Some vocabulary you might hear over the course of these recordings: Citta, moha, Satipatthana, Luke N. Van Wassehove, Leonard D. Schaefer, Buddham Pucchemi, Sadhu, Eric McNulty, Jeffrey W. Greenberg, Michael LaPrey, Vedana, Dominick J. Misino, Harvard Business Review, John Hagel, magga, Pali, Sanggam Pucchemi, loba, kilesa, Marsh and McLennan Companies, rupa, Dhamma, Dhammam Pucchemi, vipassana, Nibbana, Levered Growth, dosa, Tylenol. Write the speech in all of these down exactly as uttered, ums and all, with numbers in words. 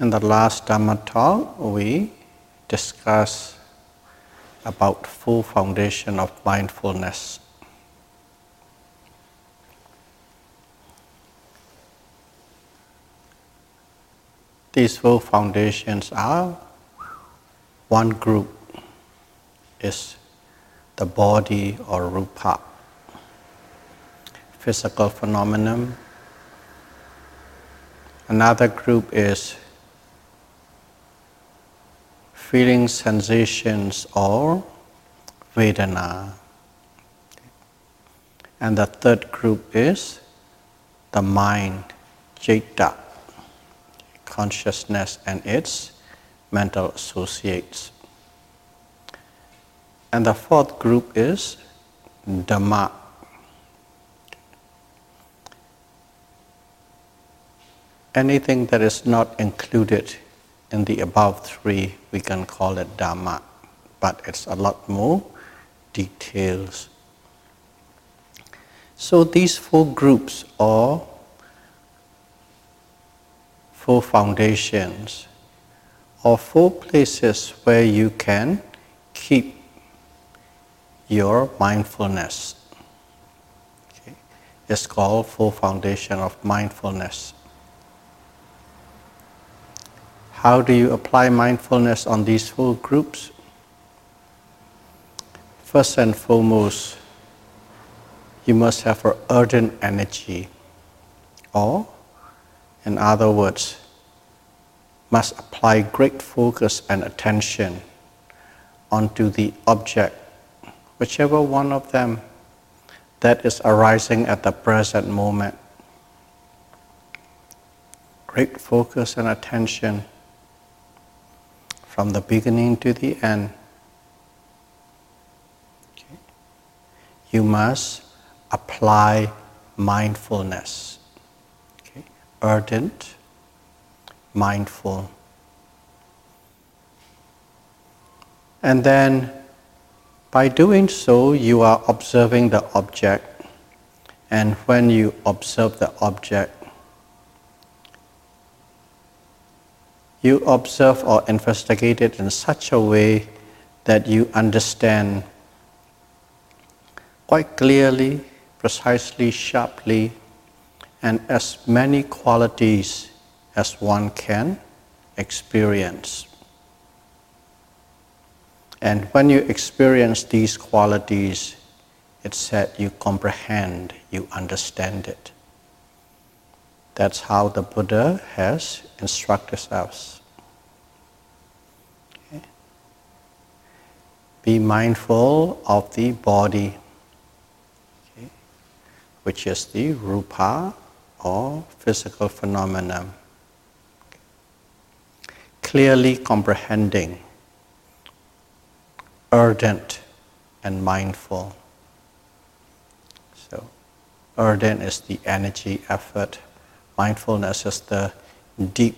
In the last Dhamma talk, we discussed about full foundation of mindfulness. These full foundations are one group is the body or rupa, physical phenomenon. Another group is feeling sensations or Vedana. And the third group is the mind, Citta, consciousness and its mental associates. And the fourth group is Dhamma. Anything that is not included in the above three, we can call it Dhamma, but it's a lot more details. So these four groups or four foundations or four places where you can keep your mindfulness. Okay. It's called full foundation of mindfulness. How do you apply mindfulness on these four groups? First and foremost, you must have an ardent energy, or in other words, must apply great focus and attention onto the object, whichever one of them that is arising at the present moment. Great focus and attention from the beginning to the end. Okay. You must apply mindfulness. Okay. Ardent, mindful. And then by doing so, you are observing the object. And when you observe the object, you observe or investigate it in such a way that you understand quite clearly, precisely, sharply, and as many qualities as one can experience. And when you experience these qualities, it's said you comprehend, you understand it. That's how the Buddha has instructed us. Okay. Be mindful of the body, okay, which is the rupa or physical phenomenon. Okay. Clearly comprehending, ardent and mindful. So, ardent is the energy, effort. Mindfulness is the deep,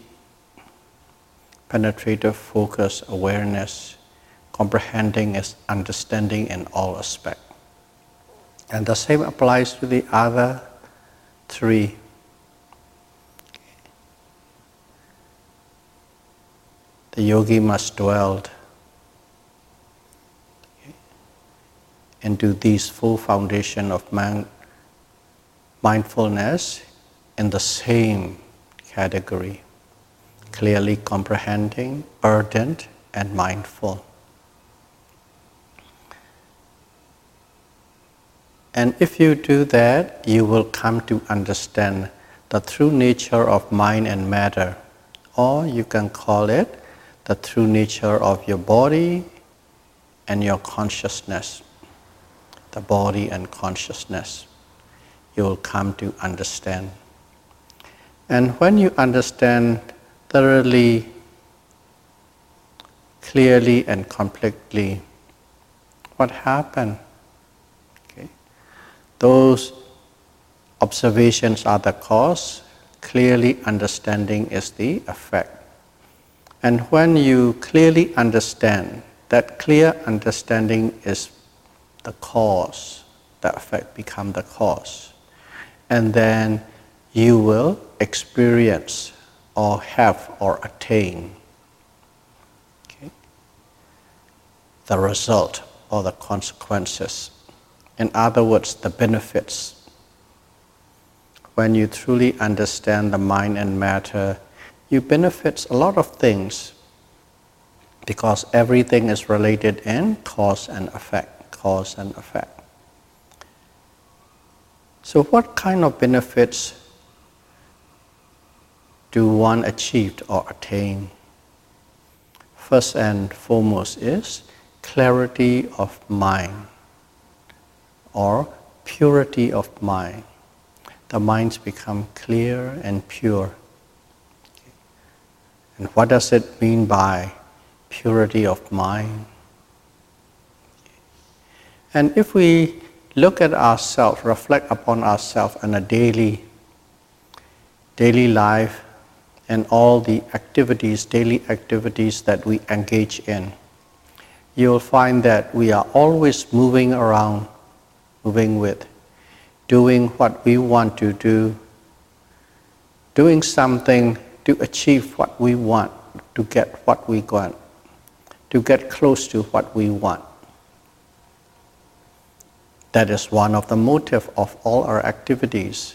penetrative focus, awareness. Comprehending is understanding in all aspects. And the same applies to the other three. The yogi must dwell into these full foundation of man, mindfulness in the same category, clearly comprehending, ardent, and mindful. And if you do that, you will come to understand the true nature of mind and matter, or you can call it the true nature of your body and your consciousness, the body and consciousness. You will come to understand. And when you understand thoroughly, clearly, and completely, what happened? Okay. Those observations are the cause, clearly understanding is the effect. And when you clearly understand, that clear understanding is the cause, the effect becomes the cause. And then you will experience or have or attain okay, the result or the consequences. In other words, the benefits. When you truly understand the mind and matter, you benefit a lot of things because everything is related in cause and effect, cause and effect. So what kind of benefits do one achieve or attain? First and foremost is clarity of mind or purity of mind. The minds become clear and pure. And what does it mean by purity of mind? And if we look at ourselves, reflect upon ourselves on a daily, daily life and all the activities, daily activities that we engage in, you'll find that we are always moving around, moving with, doing what we want to do, doing something to achieve what we want, to get what we want, to get close to what we want. That is one of the motives of all our activities,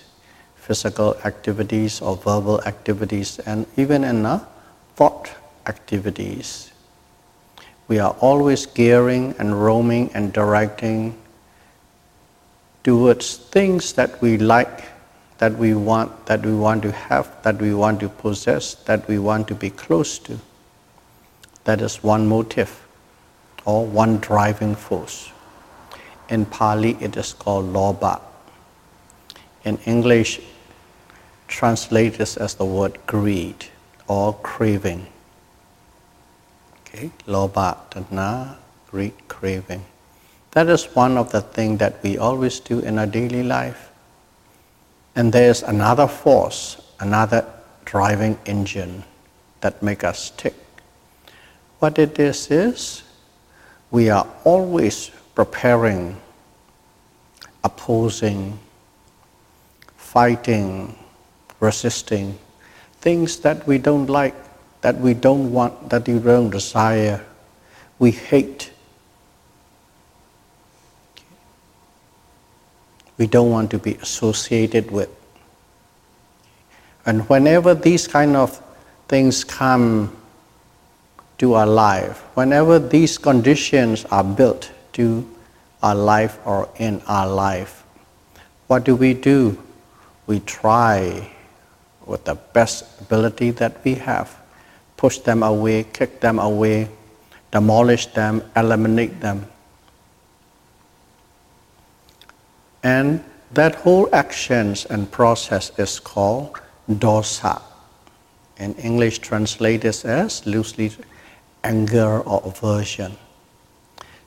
physical activities or verbal activities, and even in our thought activities. We are always gearing and roaming and directing towards things that we like, that we want, that we want to have, that we want to possess, that we want to be close to. That is one motive or one driving force. In Pali, it is called loba. In English, translate this as the word greed or craving. Okay, loba, tana, greed, craving. That is one of the things that we always do in our daily life. And there is another force, another driving engine that makes us tick. What it is is, we are always preparing, opposing, fighting, resisting things that we don't like, that we don't want, that we don't desire, we hate. We don't want to be associated with. And whenever these kind of things come to our life, whenever these conditions are built to our life or in our life, what do we do? We try with the best ability that we have, push them away, kick them away, demolish them, eliminate them. And that whole actions and process is called dosa. In English, translated as loosely anger or aversion.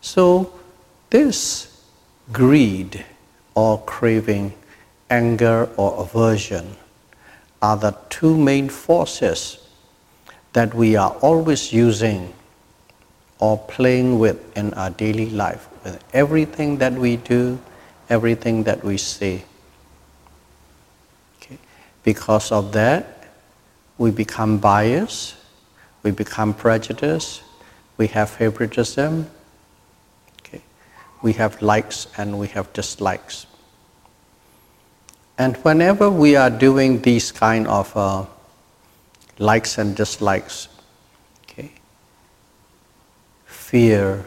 So this greed or craving, anger or aversion are the two main forces that we are always using or playing with in our daily life. With everything that we do, everything that we say. Okay. Because of that, we become biased, we become prejudiced, we have favoritism, okay. We have likes and we have dislikes. And whenever we are doing these kind of uh, likes and dislikes, okay, fear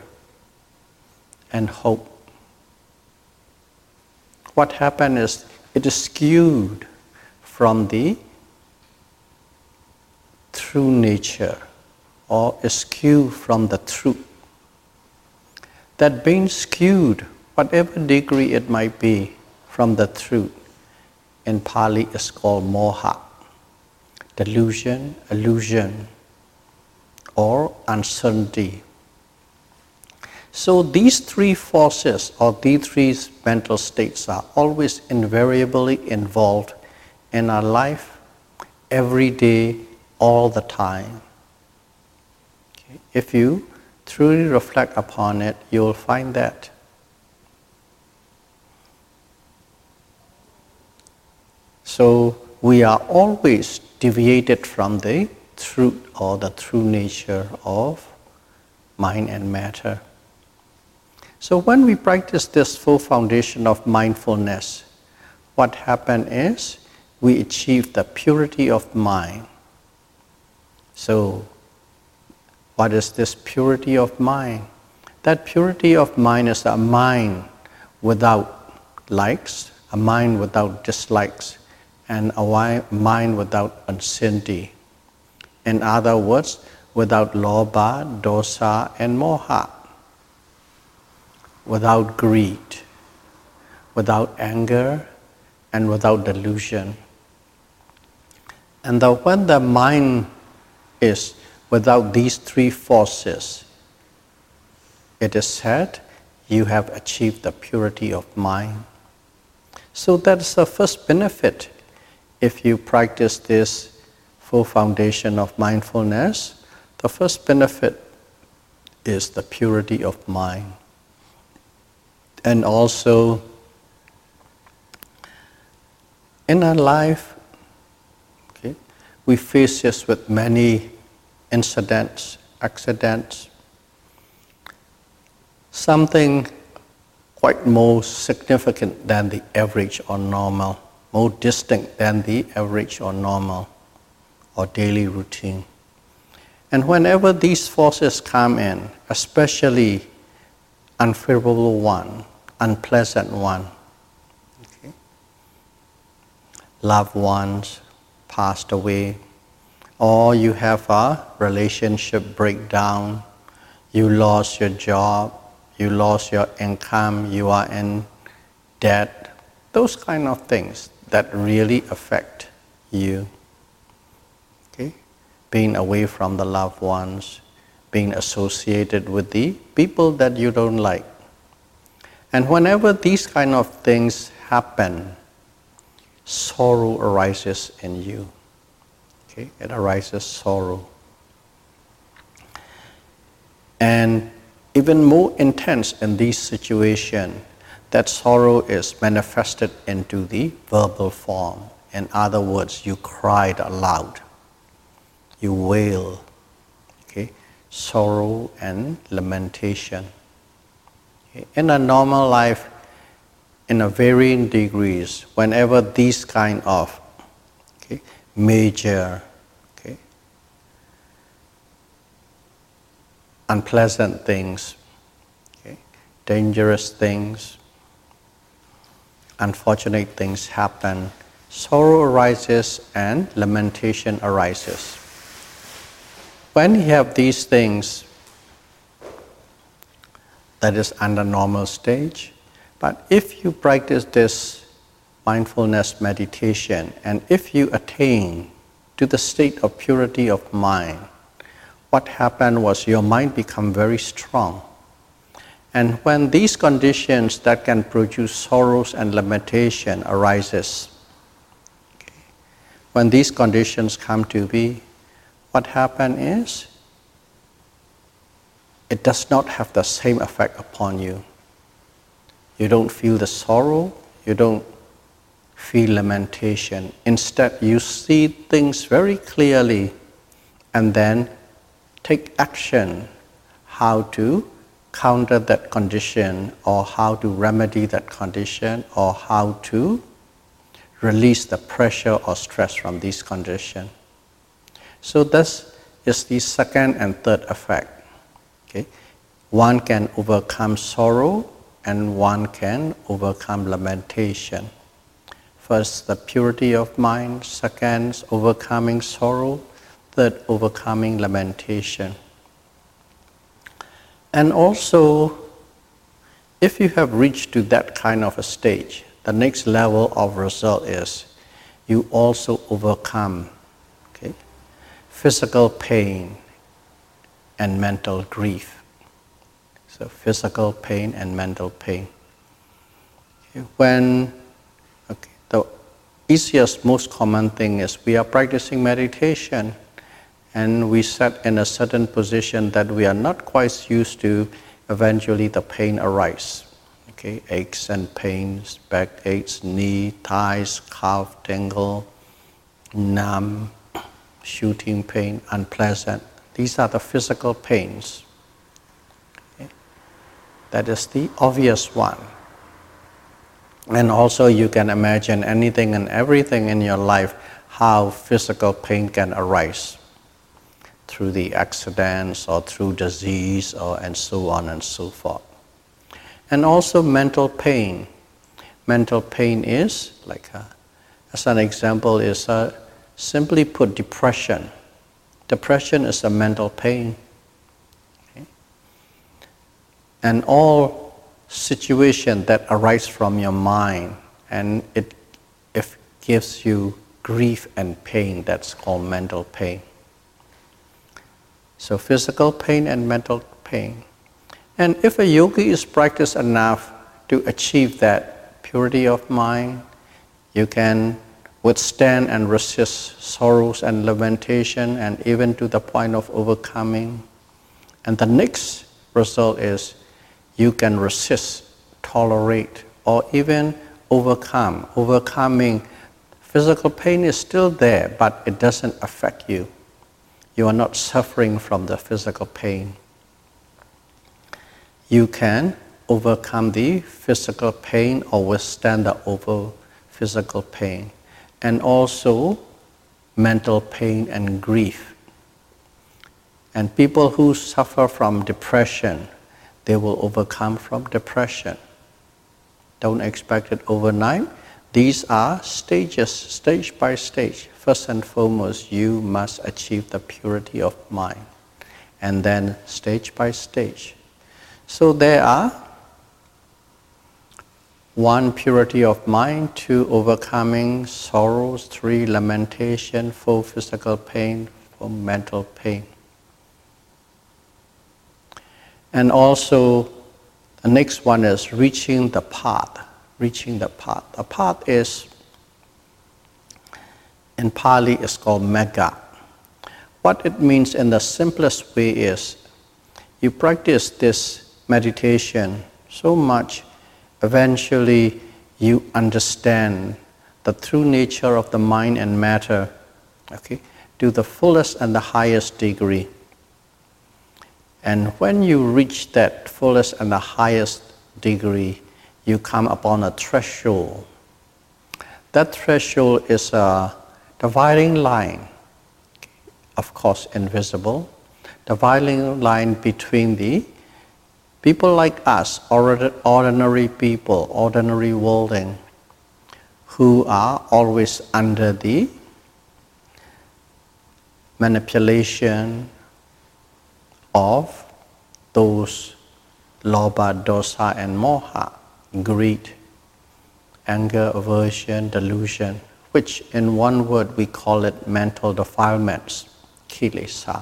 and hope, what happened is it is skewed from the true nature or is skewed from the truth. That being skewed, whatever degree it might be from the truth, in Pali is called moha, delusion, illusion, or uncertainty. So these three forces or these three mental states are always invariably involved in our life, every day, all the time. Okay. If you truly reflect upon it, you'll find that. So we are always deviated from the truth or the true nature of mind and matter. So when we practice this full foundation of mindfulness, what happens is we achieve the purity of mind. So what is this purity of mind? That purity of mind is a mind without likes, a mind without dislikes, and a mind without uncertainty. In other words, without loba, dosa, and moha, without greed, without anger, and without delusion. And the, when the mind is without these three forces, it is said, you have achieved the purity of mind. So that's the first benefit. If you practice this full foundation of mindfulness, the first benefit is the purity of mind. And also, in our life, okay, we face this with many incidents, accidents, something quite more significant than the average or normal, more distinct than the average or normal or daily routine. And whenever these forces come in, especially unfavorable one, unpleasant one, okay, loved ones passed away, or you have a relationship breakdown, you lost your job, you lost your income, you are in debt, those kind of things that really affect you. Okay? Being away from the loved ones, being associated with the people that you don't like. And whenever these kind of things happen, sorrow arises in you. Okay? It arises sorrow. And even more intense in these situations, that sorrow is manifested into the verbal form. In other words, you cried aloud, you wail, okay? Sorrow and lamentation. Okay? In a normal life, in a varying degrees, whenever these kind of okay, major unpleasant things, okay, dangerous things, unfortunate things happen, sorrow arises and lamentation arises. When you have these things, that is under normal stage, but if you practice this mindfulness meditation and if you attain to the state of purity of mind, what happened was your mind become very strong. And when these conditions that can produce sorrows and lamentation arises, okay, when these conditions come to be, what happened is it does not have the same effect upon you. You don't feel the sorrow, you don't feel lamentation. Instead, you see things very clearly and then take action how to counter that condition or how to remedy that condition or how to release the pressure or stress from this condition. So this is the second and third effect. Okay? One can overcome sorrow and one can overcome lamentation. First, the purity of mind. Second, overcoming sorrow. Third, overcoming lamentation. And also, if you have reached to that kind of a stage, the next level of result is you also overcome okay, physical pain and mental grief. So physical pain and mental pain. Okay, when okay, the easiest, most common thing is we are practicing meditation, and we sat in a certain position that we are not quite used to, eventually the pain arises. Okay, aches and pains, back aches, knee, thighs, calf tingle, numb, shooting pain, unpleasant. These are the physical pains. Okay? That is the obvious one. And also you can imagine anything and everything in your life, how physical pain can arise through the accidents or through disease or and so on and so forth. And also mental pain. Mental pain is, like a, as an example, is a, simply put, depression. Depression is a mental pain. Okay? And all situation that arise from your mind and it, it gives you grief and pain, that's called mental pain. So physical pain and mental pain. And if a yogi is practiced enough to achieve that purity of mind, you can withstand and resist sorrows and lamentation and even to the point of overcoming. And the next result is you can resist, tolerate, or even overcome. Overcoming physical pain is still there, but it doesn't affect you. You are not suffering from the physical pain. You can overcome the physical pain or withstand the over physical pain. And also mental pain and grief. And people who suffer from depression, they will overcome from depression. Don't expect it overnight. These are stages, stage by stage. First and foremost, you must achieve the purity of mind. And then stage by stage. So there are one, purity of mind, two, overcoming sorrows, three, lamentation, four, physical pain, four, mental pain. And also, the next one is reaching the path, reaching the path. The path is, in Pali, it's called magga. What it means in the simplest way is, you practice this meditation so much, eventually, you understand the true nature of the mind and matter, okay, to the fullest and the highest degree. And when you reach that fullest and the highest degree, you come upon a threshold. That threshold is a dividing line, of course invisible, dividing line between the people like us, ordinary people, ordinary worldling, who are always under the manipulation of those loba, dosa, and moha, greed, anger, aversion, delusion, which in one word we call it mental defilements, kilesa.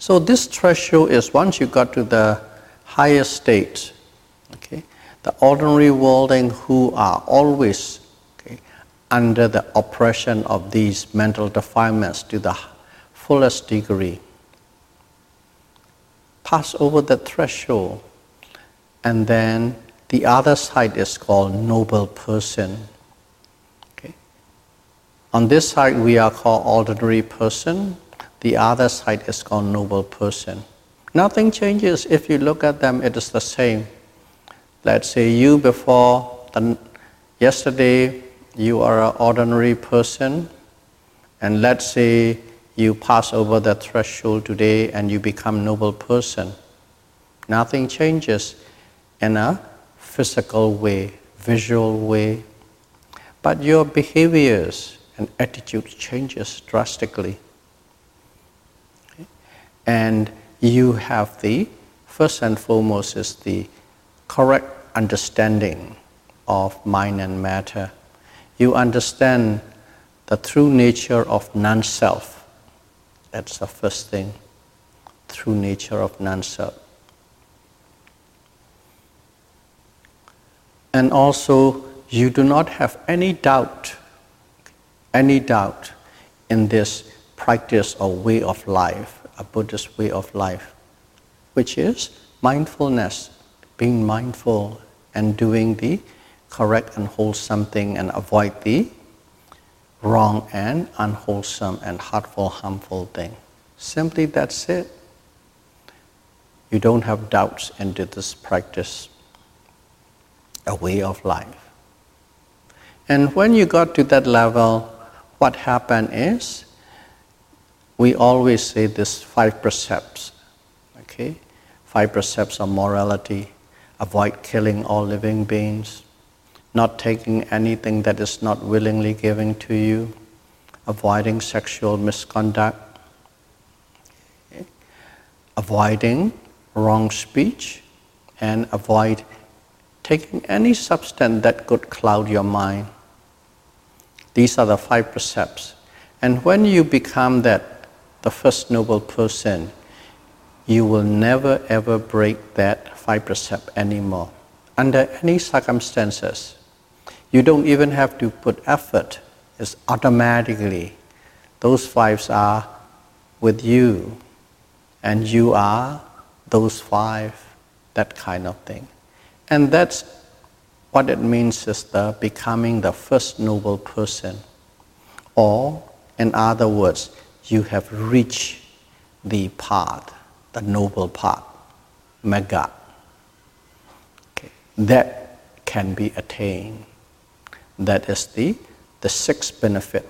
So this threshold is once you got to the highest state, okay, the ordinary worldling who are always okay, under the oppression of these mental defilements to the fullest degree, pass over the threshold, and then the other side is called noble person. Okay. On this side we are called ordinary person. The other side is called noble person. Nothing changes if you look at them, it is the same. Let's say you before, the, yesterday you are an ordinary person, and let's say you pass over the threshold today and you become noble person. Nothing changes in a physical way, visual way, but your behaviors and attitude changes drastically. And you have the, first and foremost, is the correct understanding of mind and matter. You understand the true nature of non-self. That's the first thing, true nature of non-self. And also, you do not have any doubt, any doubt in this practice or way of life. A Buddhist way of life, which is mindfulness, being mindful and doing the correct and wholesome thing and avoid the wrong and unwholesome and hurtful, harmful thing. Simply that's it. You don't have doubts into this practice, a way of life. And when you got to that level, what happened is, we always say this five precepts, okay? Five precepts of morality, avoid killing all living beings, not taking anything that is not willingly given to you, avoiding sexual misconduct, okay? Avoiding wrong speech, and avoid taking any substance that could cloud your mind. These are the five precepts. And when you become that, the first noble person, you will never ever break that five precept anymore, under any circumstances. You don't even have to put effort. It's automatically. Those fives are with you, and you are those five, that kind of thing. And that's what it means is the becoming the first noble person. Or, in other words, you have reached the path, the noble path, magga. Okay. That can be attained. That is the, the sixth benefit.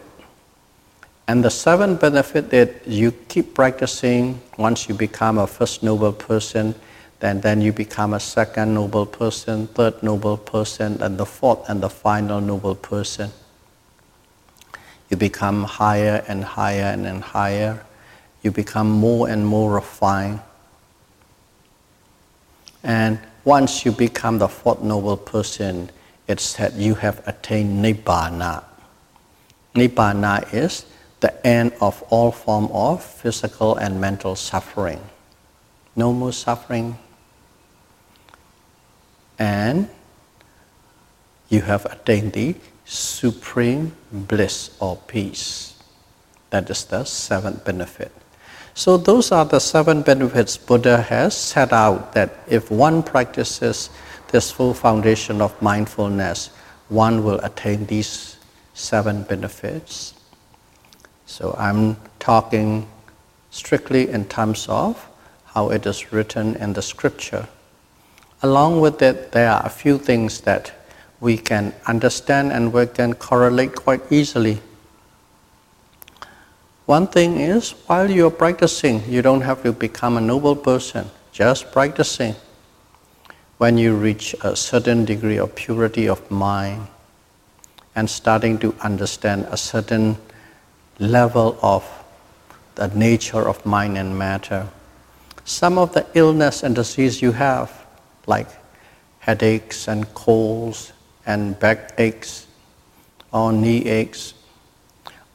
And the seventh benefit that you keep practicing, once you become a first noble person, then, then you become a second noble person, third noble person, and the fourth and the final noble person. You become higher and higher and, and higher. You become more and more refined. And once you become the fourth noble person, it's said you have attained Nibbana. Nibbana is the end of all form of physical and mental suffering. No more suffering. And you have attained the supreme bliss or peace. That is the seventh benefit. So those are the seven benefits Buddha has set out, that if one practices this full foundation of mindfulness, one will attain these seven benefits. So I'm talking strictly in terms of how it is written in the scripture. Along with it, there are a few things that we can understand and we can correlate quite easily. One thing is, while you're practicing, you don't have to become a noble person, just practicing. When you reach a certain degree of purity of mind and starting to understand a certain level of the nature of mind and matter. Some of the illness and disease you have, like headaches and colds and back aches or knee aches,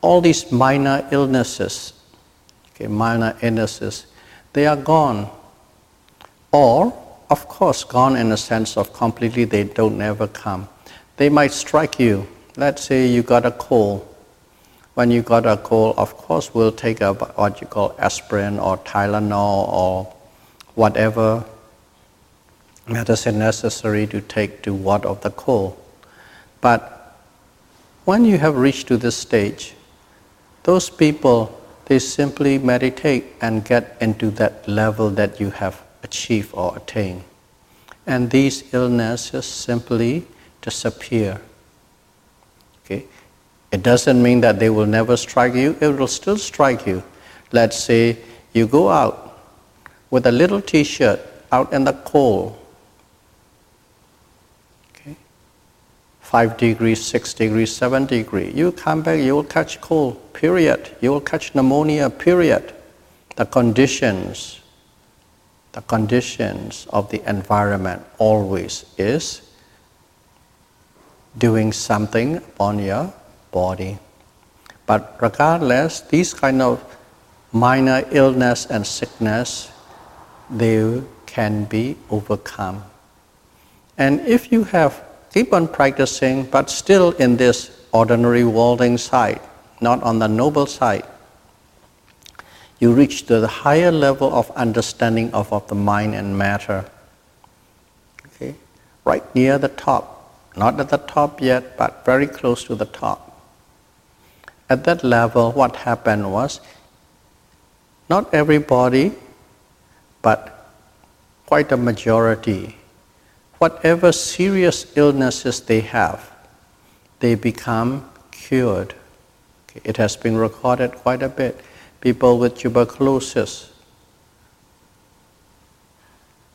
all these minor illnesses, okay, minor illnesses, they are gone. Or, of course, gone in a sense of completely they don't ever come. They might strike you. Let's say you got a cold. When you got a cold, of course, we'll take a, what you call aspirin or Tylenol or whatever medicine necessary to take to ward off the cold. But when you have reached to this stage, those people, they simply meditate and get into that level that you have achieved or attained. And these illnesses simply disappear. Okay? It doesn't mean that they will never strike you. It will still strike you. Let's say you go out with a little t-shirt out in the cold. Okay? Five degrees, six degrees, seven degrees. You come back, you will catch cold, period. You will catch pneumonia, period. The conditions, the conditions of the environment always is doing something upon your body. But regardless, these kind of minor illness and sickness, they can be overcome. And if you have keep on practicing, but still in this ordinary worldling side, not on the noble side, you reach to the higher level of understanding of, of the mind and matter. Okay? Right near the top, not at the top yet, but very close to the top. At that level, what happened was, not everybody, but quite a majority, whatever serious illnesses they have, they become cured. Okay. It has been recorded quite a bit. People with tuberculosis,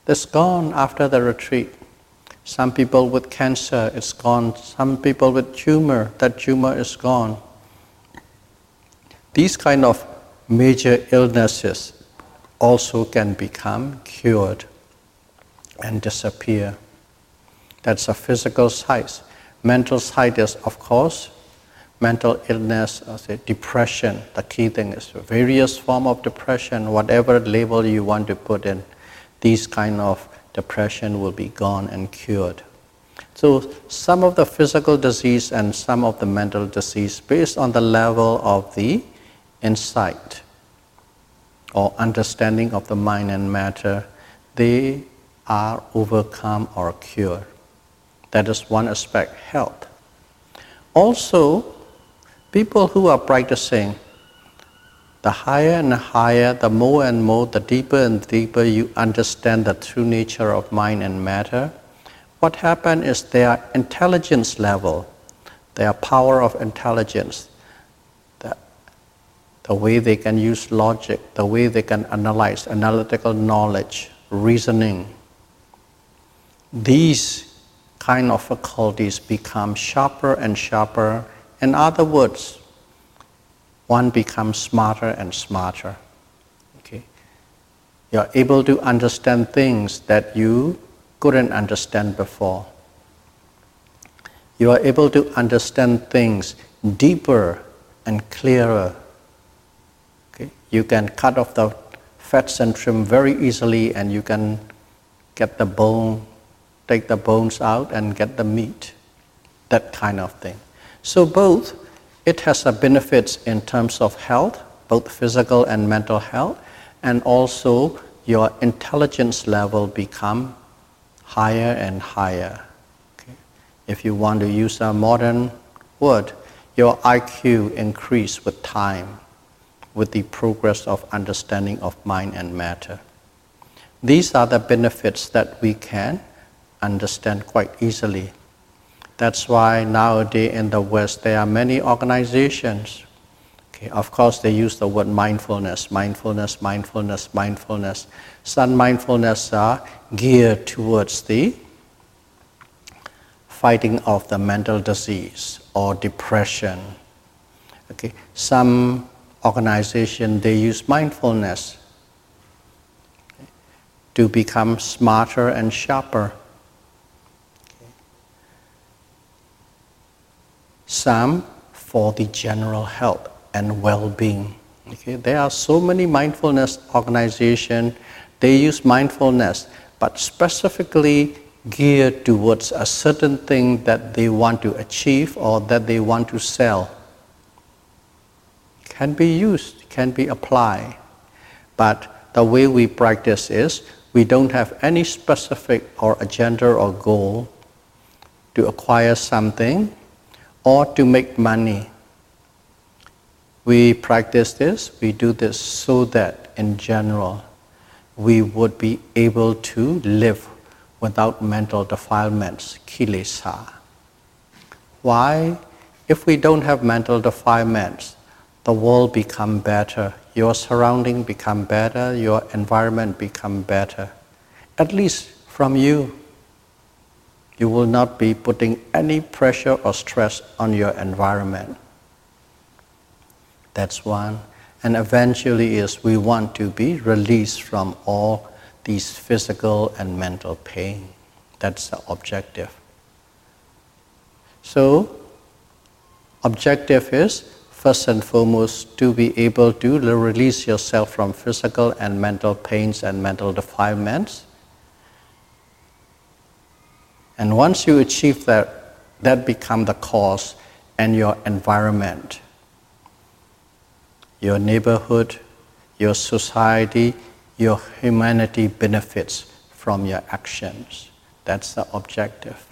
it's gone after the retreat. Some people with cancer, it's gone. Some people with tumor, that tumor is gone. These kind of major illnesses also can become cured and disappear. That's a physical side. Mental side is, of course, mental illness, I say depression. The key thing is various form of depression, whatever label you want to put in, these kind of depression will be gone and cured. So some of the physical disease and some of the mental disease, based on the level of the insight or understanding of the mind and matter, they are overcome or cured. That is one aspect, health. Also, people who are practicing, the higher and higher, the more and more, the deeper and deeper you understand the true nature of mind and matter, what happens is their intelligence level, their power of intelligence, the, the way they can use logic, the way they can analyze, analytical knowledge, reasoning, these kind of faculties become sharper and sharper. In other words, one becomes smarter and smarter. Okay? You're able to understand things that you couldn't understand before. You are able to understand things deeper and clearer. Okay? You can cut off the fats and trim very easily, and you can get the bone, take the bones out and get the meat, that kind of thing. So both, it has a benefits in terms of health, both physical and mental health, and also your intelligence level become higher and higher. Okay. If you want to use a modern word, your I Q increase with time, with the progress of understanding of mind and matter. These are the benefits that we can understand quite easily. That's why nowadays in the West there are many organizations. Okay, of course they use the word mindfulness, mindfulness, mindfulness, mindfulness. Some mindfulness are geared towards the fighting of the mental disease or depression. Okay, some organization they use mindfulness to become smarter and sharper. Some for the general health and well-being. Okay, there are so many mindfulness organizations, they use mindfulness, but specifically geared towards a certain thing that they want to achieve or that they want to sell. Can be used, can be applied. But the way we practice is, we don't have any specific or agenda or goal to acquire something or to make money. We practice this, we do this so that in general we would be able to live without mental defilements, kilesa. Why? If we don't have mental defilements, the world becomes better, your surrounding become better, your environment become better. At least from you. You will not be putting any pressure or stress on your environment. That's one. And eventually is we want to be released from all these physical and mental pain. That's the objective. So, objective is first and foremost to be able to release yourself from physical and mental pains and mental defilements. And once you achieve that, that becomes the cause and your environment, your neighborhood, your society, your humanity benefits from your actions. That's the objective.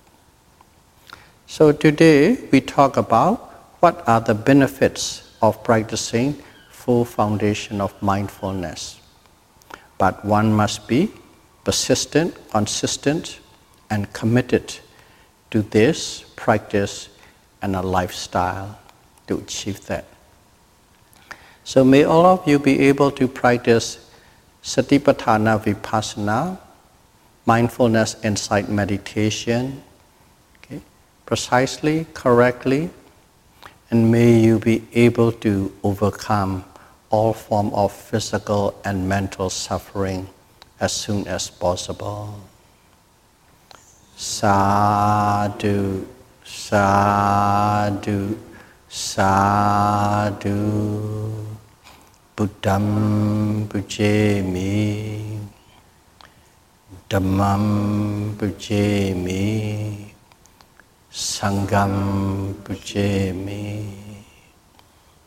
So today we talk about what are the benefits of practicing full foundation of mindfulness. But one must be persistent, consistent, and committed to this practice and a lifestyle to achieve that. So may all of you be able to practice Satipatthana vipassana, mindfulness insight meditation, okay, precisely, correctly, and may you be able to overcome all form of physical and mental suffering as soon as possible. Sadhu, sadhu, sadhu, Buddham Pucchemi, Dhammam Pucchemi, Sanggam Pucchemi.